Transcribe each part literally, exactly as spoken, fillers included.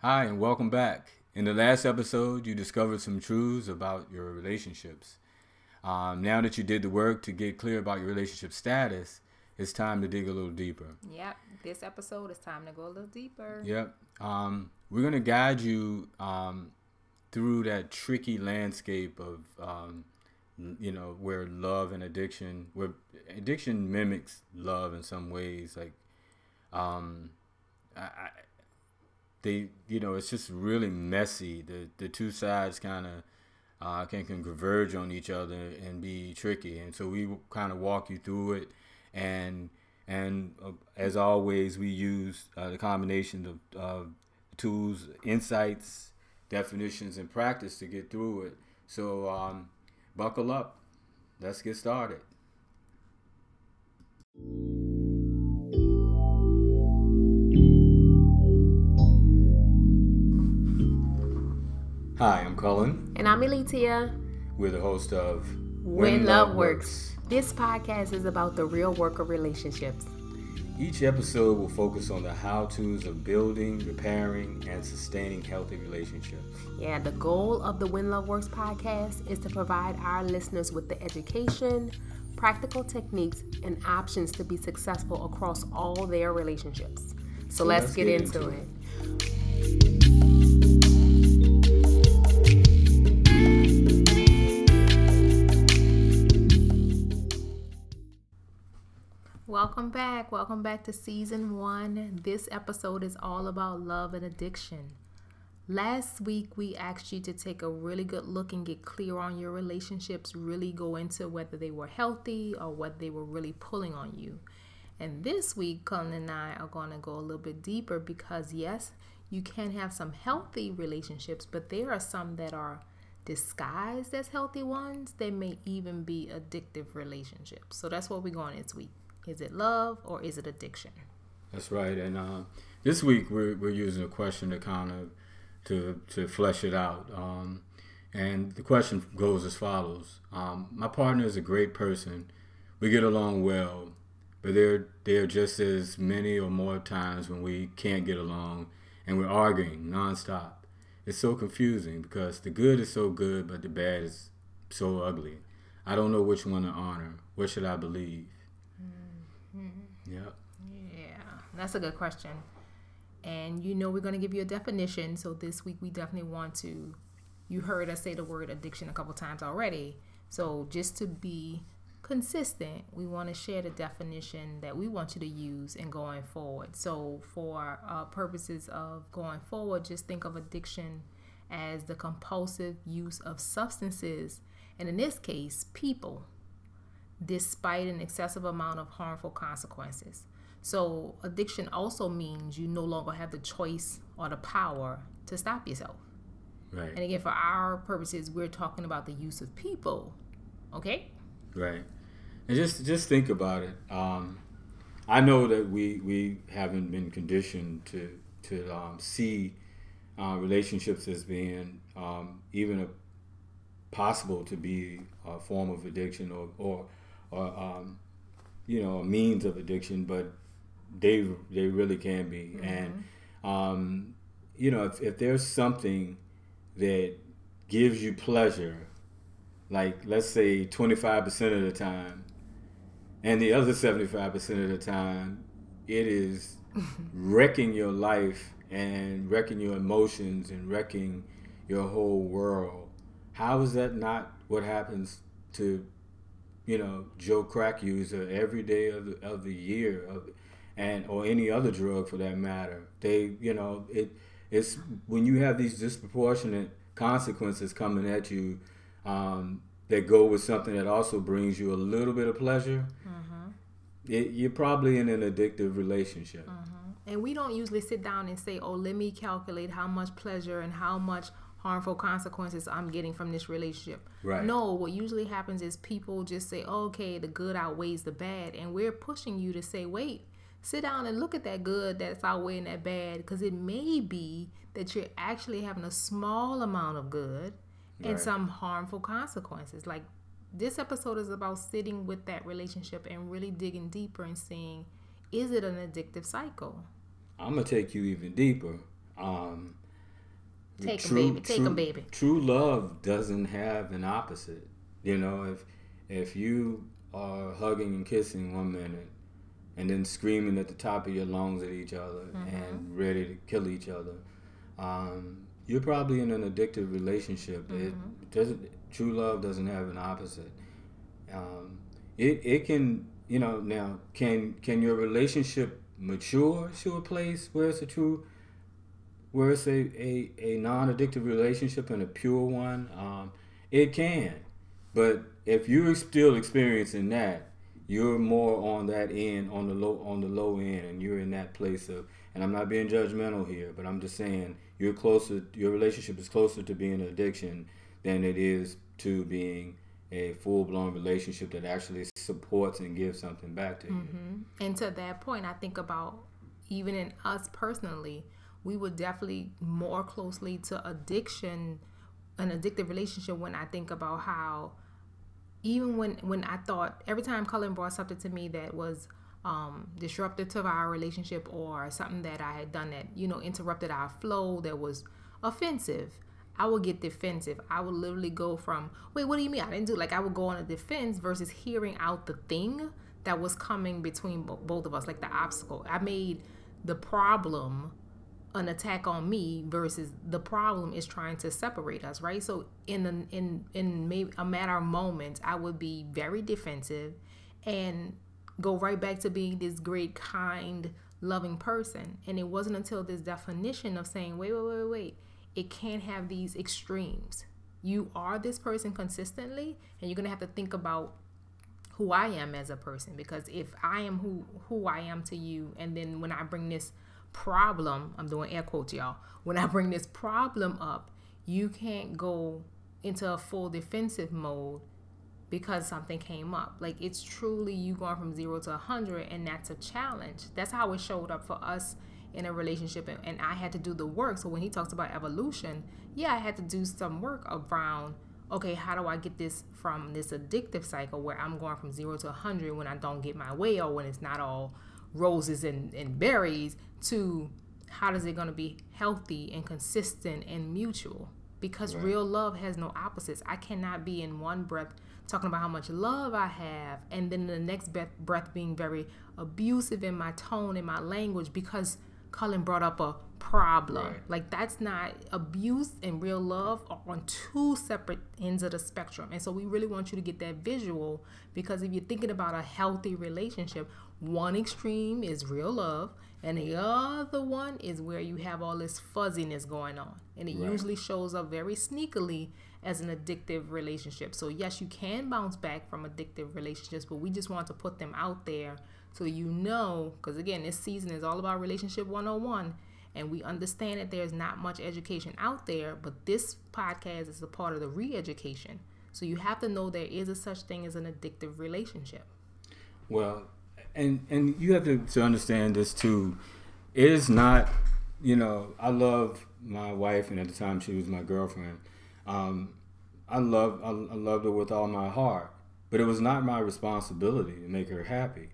Hi, and welcome back. In the last episode, you discovered some truths about your relationships. Um, now that you did the work to get clear about your relationship status, it's time to dig a little deeper. Yep. This episode, it's time to go a little deeper. Yep. Um, we're going to guide you um, through that tricky landscape of, um, you know, where love and addiction, where addiction mimics love in some ways. Like, um, I... I They, you know, it's just really messy. The the two sides kind of uh, can, can converge on each other and be tricky. And so we kind of walk you through it. And and uh, as always, we use uh, the combination of uh, tools, insights, definitions, and practice to get through it. So um, buckle up. Let's get started. Hi, I'm Cullen. And I'm Elitia. We're the host of When, when Love Works. Works. This podcast is about the real work of relationships. Each episode will focus on the how-tos of building, repairing, and sustaining healthy relationships. Yeah, the goal of the When Love Works podcast is to provide our listeners with the education, practical techniques, and options to be successful across all their relationships. So, so let's, let's get, get into, into it. it. Welcome back. Welcome back to season one. This episode is all about love and addiction. Last week, we asked you to take a really good look and get clear on your relationships, really go into whether they were healthy or whether they were really pulling on you. And this week, Cullen and I are going to go a little bit deeper because, yes, you can have some healthy relationships, but there are some that are disguised as healthy ones. They may even be addictive relationships. So that's what we're going this week. Is it love or is it addiction? That's right. And uh, this week we're we're using a question to kind of to to flesh it out. Um, and the question goes as follows: um, my partner is a great person. We get along well, but there there are just as many or more times when we can't get along, and we're arguing nonstop. It's so confusing because the good is so good, but the bad is so ugly. I don't know which one to honor. What should I believe? Yep. Yeah, that's a good question. And you know we're going to give you a definition, so this week we definitely want to, you heard us say the word addiction a couple times already, so just to be consistent, we want to share the definition that we want you to use in going forward. So for uh, purposes of going forward, just think of addiction as the compulsive use of substances, and in this case, people, despite an excessive amount of harmful consequences. So addiction also means you no longer have the choice or the power to stop yourself. Right. And again, for our purposes, we're talking about the use of people. Okay? Right. And just just think about it. Um, I know that we, we haven't been conditioned to, to um, see uh, relationships as being um, even a possible to be a form of addiction or... or or um, you know, a means of addiction, but they they really can be. Mm-hmm. And, um, you know, if, if there's something that gives you pleasure, like let's say twenty-five percent of the time, and the other seventy-five percent of the time, it is wrecking your life and wrecking your emotions and wrecking your whole world. How is that not what happens to you know, Joe crack user every day of the, of the year, of, and or any other drug for that matter? They, you know, it it's when you have these disproportionate consequences coming at you um, that go with something that also brings you a little bit of pleasure. Mm-hmm. It, you're probably in an addictive relationship. Mm-hmm. And we don't usually sit down and say, "Oh, let me calculate how much pleasure and how much harmful consequences I'm getting from this relationship." Right. No, what usually happens is people just say, oh, okay, the good outweighs the bad. And we're pushing you to say, wait, sit down and look at that good that's outweighing that bad, because it may be that you're actually having a small amount of good and right. some harmful consequences. Like this episode is about sitting with that relationship and really digging deeper and seeing, is it an addictive cycle? I'm going to take you even deeper. Um, Take true, them, baby. Take true, them, baby. True love doesn't have an opposite. You know, if if you are hugging and kissing one minute and then screaming at the top of your lungs at each other mm-hmm. and ready to kill each other, um, you're probably in an addictive relationship. Mm-hmm. It doesn't. True love doesn't have an opposite. Um, it it can, you know. Now, can can your relationship mature to a place where it's a true, where it's a, a, a non-addictive relationship and a pure one? Um, it can, but if you're still experiencing that, you're more on that end, on the low, on the low end, and you're in that place of. And I'm not being judgmental here, but I'm just saying you're closer. Your relationship is closer to being an addiction than it is to being a full-blown relationship that actually supports and gives something back to mm-hmm. you. And to that point, I think about even in us personally, we would definitely more closely to addiction, an addictive relationship, when I think about how even when, when I thought, every time Cullen brought something to me that was um, disruptive to our relationship or something that I had done that, you know, interrupted our flow, that was offensive, I would get defensive. I would literally go from, wait, what do you mean? I didn't do, like I would go on a defense versus hearing out the thing that was coming between bo- both of us, like the obstacle. I made the problem an attack on me versus the problem is trying to separate us, right? So in an, in in maybe a matter of moments, I would be very defensive and go right back to being this great, kind, loving person. And it wasn't until this definition of saying, wait, wait, wait, wait, wait. It can't have these extremes. You are this person consistently, and you're going to have to think about who I am as a person, because if I am who, who I am to you, and then when I bring this problem, I'm doing air quotes, y'all, when I bring this problem up, you can't go into a full defensive mode because something came up. Like, it's truly you going from zero to one hundred, and that's a challenge. That's how it showed up for us in a relationship, and, and I had to do the work. So when he talks about evolution, yeah, I had to do some work around, okay, how do I get this from this addictive cycle where I'm going from zero to one hundred when I don't get my way or when it's not all roses and, and berries, to how is it going to be healthy and consistent and mutual? Because right. real love has no opposites. I cannot be in one breath talking about how much love I have and then the next breath being very abusive in my tone, in my language, because Cullen brought up a problem. Right. Like, that's not abuse, and real love are on two separate ends of the spectrum. And so we really want you to get that visual, because if you're thinking about a healthy relationship, one extreme is real love and the other one is where you have all this fuzziness going on. And it right. usually shows up very sneakily as an addictive relationship. So yes, you can bounce back from addictive relationships, but we just want to put them out there so you know, because again, this season is all about Relationship one oh one, and we understand that there's not much education out there, but this podcast is a part of the re-education. So you have to know there is a such thing as an addictive relationship. Well, and and you have to, to understand this too. It is not, you know, I love my wife, and at the time she was my girlfriend. Um, I love I, I loved her with all my heart, but it was not my responsibility to make her happy.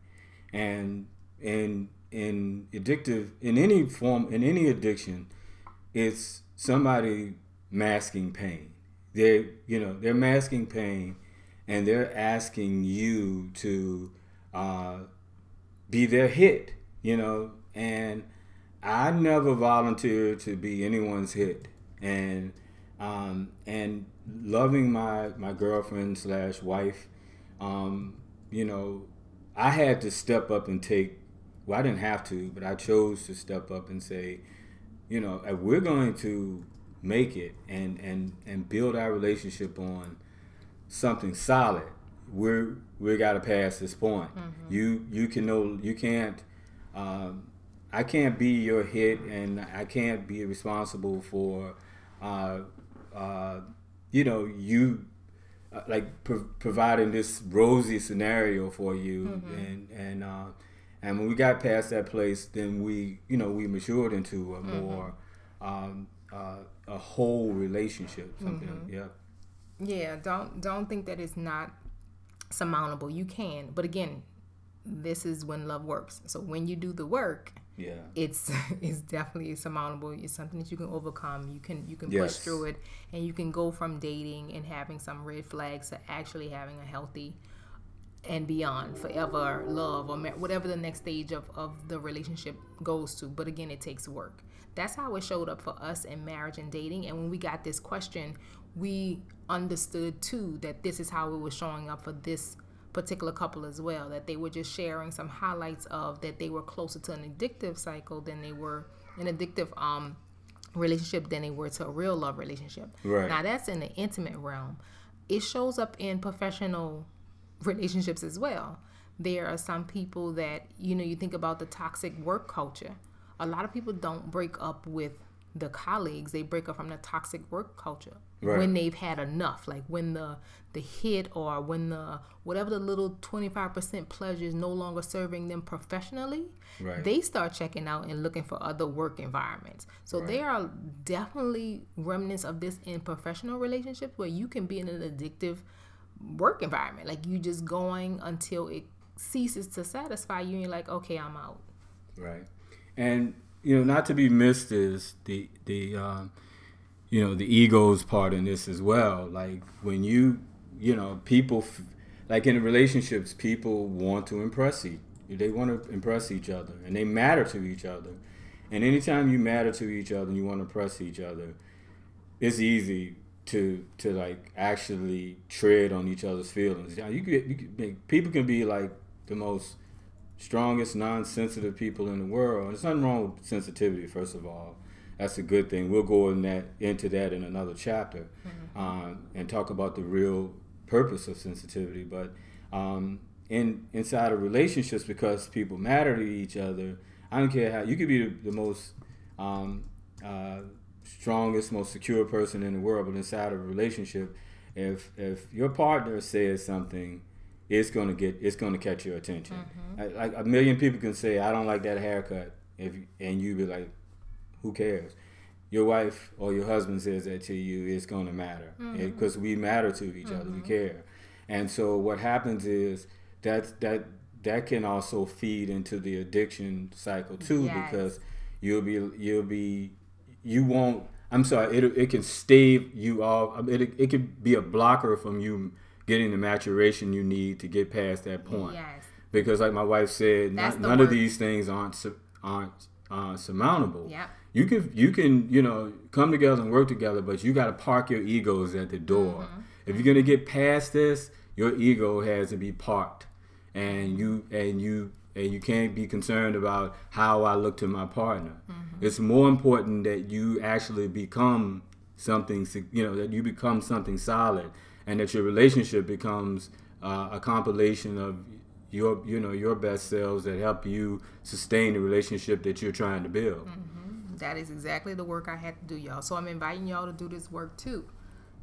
And in in addictive in any form in any addiction, it's somebody masking pain. They you know they're masking pain, and they're asking you to uh, be their hit. You know, and I never volunteered to be anyone's hit, and um, and loving my my girlfriend slash wife, um, you know. I had to step up and take, well, I didn't have to, but I chose to step up and say, you know, we're going to make it and, and, and build our relationship on something solid. We're, we got to pass this point. Mm-hmm. You, you can no, you can't, um, I can't be your hit, and I can't be responsible for, uh, uh, you know, you, like pro- providing this rosy scenario for you. Mm-hmm. and and uh, and when we got past that place, then we you know we matured into a more mm-hmm. um, uh, a whole relationship, something. Mm-hmm. yeah yeah don't don't think that it's not surmountable. You can, but again, this is when love works. So when you do the work, yeah, it's it's definitely surmountable. It's something that you can overcome. You can you can yes. push through it, and you can go from dating and having some red flags to actually having a healthy and beyond forever love or whatever the next stage of, of the relationship goes to. But again, it takes work. That's how it showed up for us in marriage and dating. And when we got this question, we understood too that this is how it was showing up for this particular couple as well, that they were just sharing some highlights of that they were closer to an addictive cycle than they were an addictive um relationship than they were to a real love relationship. Right. Now that's in the intimate realm. It shows up in professional relationships as well. There are some people that, you know, you think about the toxic work culture. A lot of people don't break up with the colleagues. They break up from the toxic work culture. Right. When they've had enough, like when the the hit or when the whatever the little twenty-five percent pleasure is no longer serving them professionally, right. They start checking out and looking for other work environments. So right. There are definitely remnants of this in professional relationships where you can be in an addictive work environment. Like you just going until it ceases to satisfy you and you're like, okay, I'm out. Right. And, you know, not to be missed is the, the, um, you know, the ego's part in this as well. Like when you, you know, people, f- like in relationships, people want to impress you. They want to impress each other and they matter to each other. And anytime you matter to each other and you want to impress each other, it's easy to to like actually tread on each other's feelings. You could, you could, people can be like the most strongest, non-sensitive people in the world. There's nothing wrong with sensitivity, first of all. That's a good thing. We'll go in that, into that in another chapter, mm-hmm. um, and talk about the real purpose of sensitivity. But um, in inside of relationships, because people matter to each other, I don't care how, you could be the, the most um, uh, strongest, most secure person in the world, but inside of a relationship, if if your partner says something, it's going to get, it's going to catch your attention. Mm-hmm. Like a million people can say, I don't like that haircut, if and you be like, who cares? Your wife or your husband says that to you, it's going to matter, because mm-hmm. we matter to each mm-hmm. other. We care. And so what happens is that that that can also feed into the addiction cycle too, yes. because you'll be you'll be you won't. I'm sorry. It it can stave you off. It it could be a blocker from you getting the maturation you need to get past that point. Yes. Because like my wife said, not, none word. of these things aren't aren't uh, surmountable. Yeah. You can, you can, you know, come together and work together, but you got to park your egos at the door. Mm-hmm. If you're going to get past this, your ego has to be parked, and you and you and you can't be concerned about how I look to my partner. Mm-hmm. It's more important that you actually become something, you know, that you become something solid, and that your relationship becomes uh, a compilation of your, you know, your best selves that help you sustain the relationship that you're trying to build. Mm-hmm. That is exactly the work I had to do, y'all. So I'm inviting y'all to do this work too.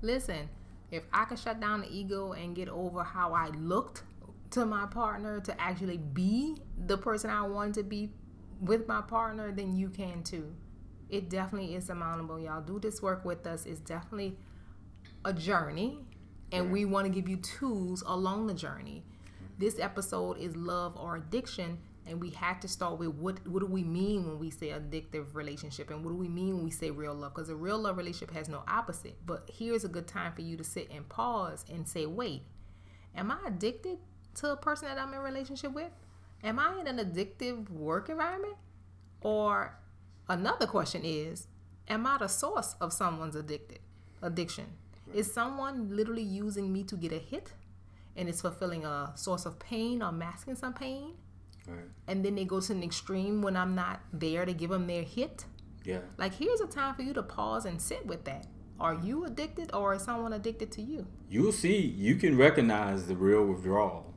Listen, if I could shut down the ego and get over how I looked to my partner to actually be the person I wanted to be with my partner, then you can too. It definitely is surmountable, y'all. Do this work with us. It's definitely a journey, and yeah. we want to give you tools along the journey. This episode is Love or Addiction. And we had to start with what what do we mean when we say addictive relationship, and what do we mean when we say real love? Because a real love relationship has no opposite. But here's a good time for you to sit and pause and say, wait, am I addicted to a person that I'm in a relationship with? Am I in an addictive work environment? Or another question is, am I the source of someone's addicted addiction? Is someone literally using me to get a hit, and it's fulfilling a source of pain or masking some pain? Right. And then they go to an extreme when I'm not there to give them their hit. Yeah. Like, here's a time for you to pause and sit with that. Are you addicted, or is someone addicted to you? You'll see. You can recognize the real withdrawal,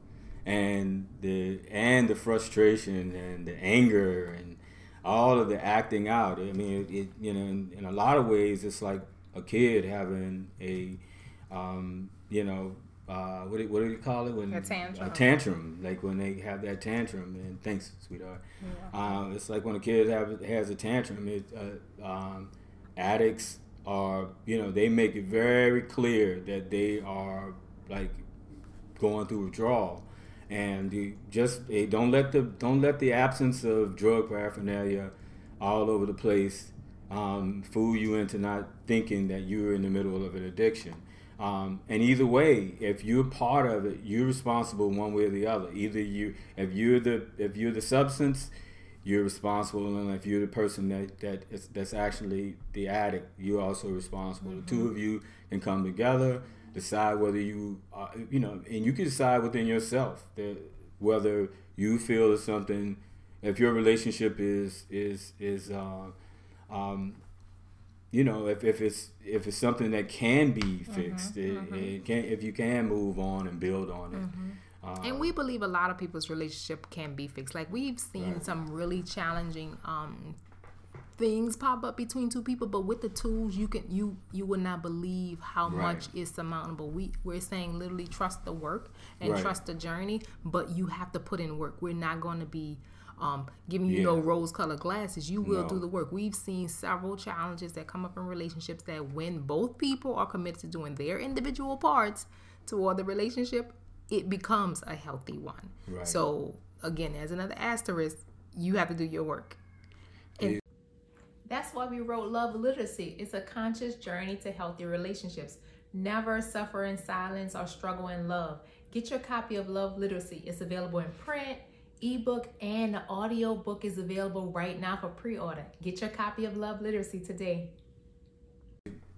and the and the frustration and the anger and all of the acting out. I mean, it, it, you know, in, in a lot of ways, it's like a kid having a, um, you know. Uh, what, do, what do you call it? When, a tantrum. A tantrum, like when they have that tantrum. And thanks, sweetheart. Yeah. Um, it's like when a kid have, has a tantrum. It, uh, um, addicts are, you know, they make it very clear that they are like going through withdrawal, And you just don't let the don't let the absence of drug paraphernalia all over the place um, fool you into not thinking that you're in the middle of an addiction. Um, and either way, if you're part of it, you're responsible one way or the other. Either you, if you're the if you're the substance, you're responsible, and if you're the person that, that is, that's actually the addict, you're also responsible. Mm-hmm. The two of you can come together, decide whether you, are, you know, and you can decide within yourself that whether you feel is something, if your relationship is is is, uh, um, you know, if, if it's if it's something that can be fixed, mm-hmm. It, mm-hmm. It can, if you can move on and build on it. Mm-hmm. Uh, and we believe a lot of people's relationship can be fixed. Like, we've seen right. some really challenging um, things pop up between two people, but with the tools, you can you you would not believe how right. much is surmountable. We we're saying literally trust the work and right. trust the journey, but you have to put in work. We're not going to be um, giving you yeah. no rose-colored glasses. You will no. do the work. We've seen several challenges that come up in relationships that when both people are committed to doing their individual parts toward the relationship, it becomes a healthy one. Right. So again, as another asterisk, you have to do your work. And yeah. that's why we wrote Love Literacy. It's a conscious journey to healthy relationships. Never suffer in silence or struggle in love. Get your copy of Love Literacy. It's available in print, ebook, and the audio book is available right now for pre-order. Get your copy of Love Literacy today.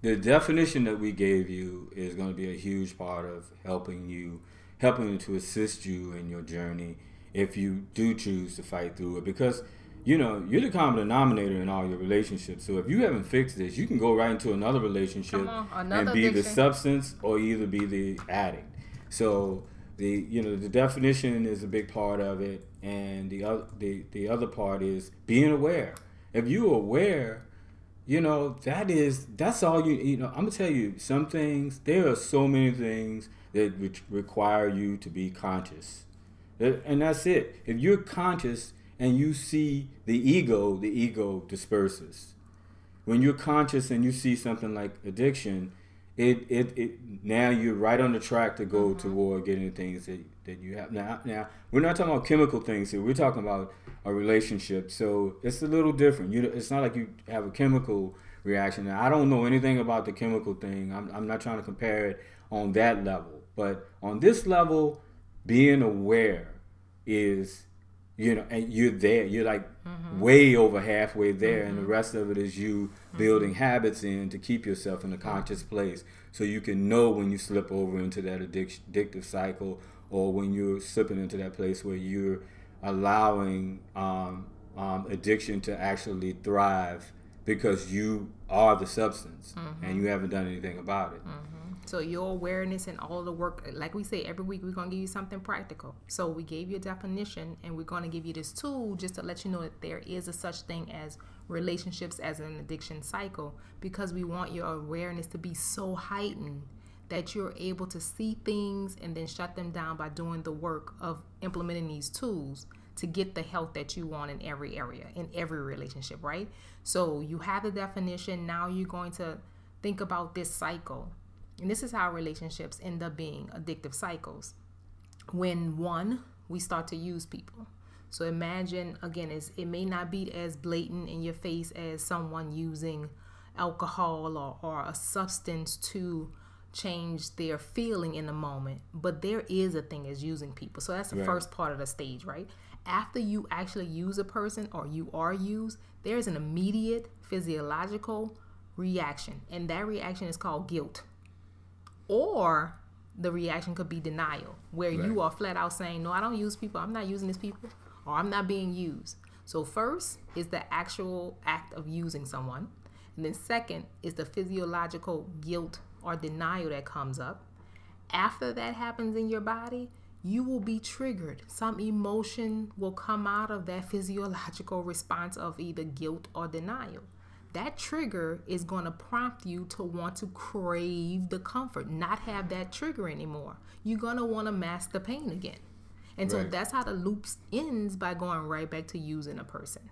The definition that we gave you is going to be a huge part of helping you helping to assist you in your journey if you do choose to fight through it, because you know you're the common denominator in all your relationships. So if you haven't fixed this, you can go right into another relationship on, another and be addiction. The substance or either be the addict. So the you know the definition is a big part of it, and the other the, the other part is being aware. If you're aware, you know that is that's all you you know. I'm gonna tell you some things. There are so many things that require you to be conscious, and that's it. If you're conscious and you see the ego, the ego disperses. When you're conscious and you see something like addiction, it it, it now you're right on the track to go mm-hmm. toward getting things that, that you have now. Now we're not talking about chemical things here. We're talking about a relationship, so it's a little different. You it's not like you have a chemical reaction. Now, I don't know anything about the chemical thing. I'm I'm not trying to compare it on that level. But on this level, being aware is, you know, and you're there. You're like mm-hmm. way over halfway there, mm-hmm. and the rest of it is you mm-hmm. building habits in to keep yourself in a conscious place so you can know when you slip over into that addic- addictive cycle, or when you're slipping into that place where you're allowing um, um, addiction to actually thrive because you are the substance mm-hmm. and you haven't done anything about it. Mm-hmm. So your awareness and all the work, like we say, every week we're going to give you something practical. So we gave you a definition, and we're going to give you this tool just to let you know that there is a such thing as relationships as an addiction cycle, because we want your awareness to be so heightened that you're able to see things and then shut them down by doing the work of implementing these tools to get the health that you want in every area, in every relationship, right? So you have the definition. Now you're going to think about this cycle. And this is how relationships end up being addictive cycles. When one, we start to use people. So imagine, again, it's, it may not be as blatant in your face as someone using alcohol or, or a substance to change their feeling in the moment. But there is a thing as using people. So that's the right. first part of the stage, right? After you actually use a person or you are used, there is an immediate physiological reaction. And that reaction is called guilt. Or the reaction could be denial, where right. you are flat out saying, no, I don't use people. I'm not using these people, or I'm not being used. So first is the actual act of using someone. And then second is the physiological guilt or denial that comes up. After that happens in your body, you will be triggered. Some emotion will come out of that physiological response of either guilt or denial. That trigger is going to prompt you to want to crave the comfort, not have that trigger anymore. You're going to want to mask the pain again. And right. so that's how the loop ends, by going right back to using a person.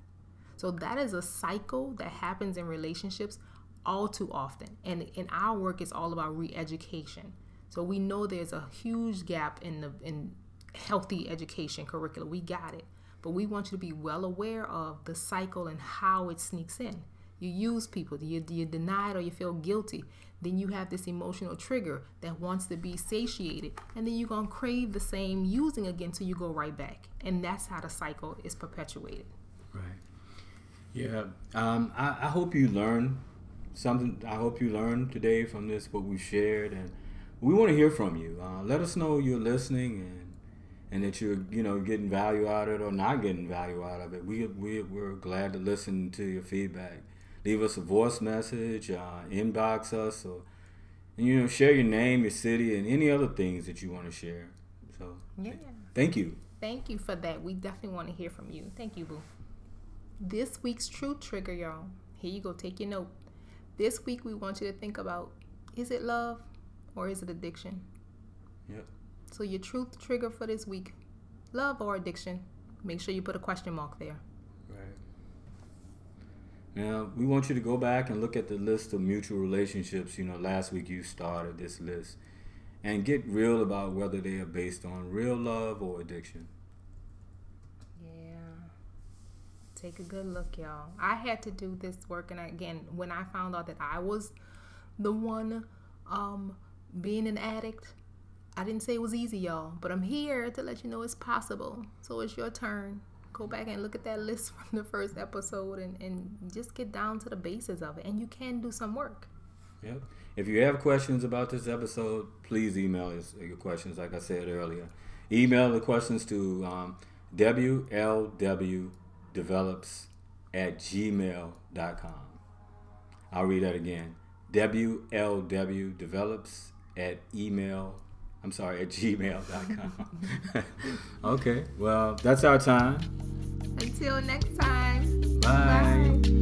So that is a cycle that happens in relationships all too often. And in our work, it's all about re-education. So we know there's a huge gap in the in healthy education curricula. We got it. But we want you to be well aware of the cycle and how it sneaks in. You use people, you, you deny it or you feel guilty. Then you have this emotional trigger that wants to be satiated. And then you're going to crave the same using again till you go right back. And that's how the cycle is perpetuated. Right. Yeah. Um, I, I hope you learn something. I hope you learn today from this, what we shared. And we want to hear from you. Uh, let us know you're listening and and that you're, you know, getting value out of it or not getting value out of it. We, we, we're glad to listen to your feedback. Leave us a voice message, uh, inbox us, or, you know, share your name, your city, and any other things that you want to share. So, yeah. Thank you. Thank you for that. We definitely want to hear from you. Thank you, Boo. This week's truth trigger, y'all. Here you go. Take your note. This week, we want you to think about, is it love or is it addiction? Yep. So your truth trigger for this week, love or addiction? Make sure you put a question mark there. Right. Now, we want you to go back and look at the list of mutual relationships. You know, last week you started this list. And get real about whether they are based on real love or addiction. Yeah. Take a good look, y'all. I had to do this work. And again, when I found out that I was the one um, being an addict, I didn't say it was easy, y'all. But I'm here to let you know it's possible. So it's your turn. Go back and look at that list from the first episode and, and just get down to the basis of it. And you can do some work. Yep. If you have questions about this episode, please email us your questions, like I said earlier. Email the questions to um, w l w develops at gmail dot com. I'll read that again. w l w develops at email, I'm sorry, at gmail dot com. Okay. Well, that's our time. Until next time. Bye. Bye.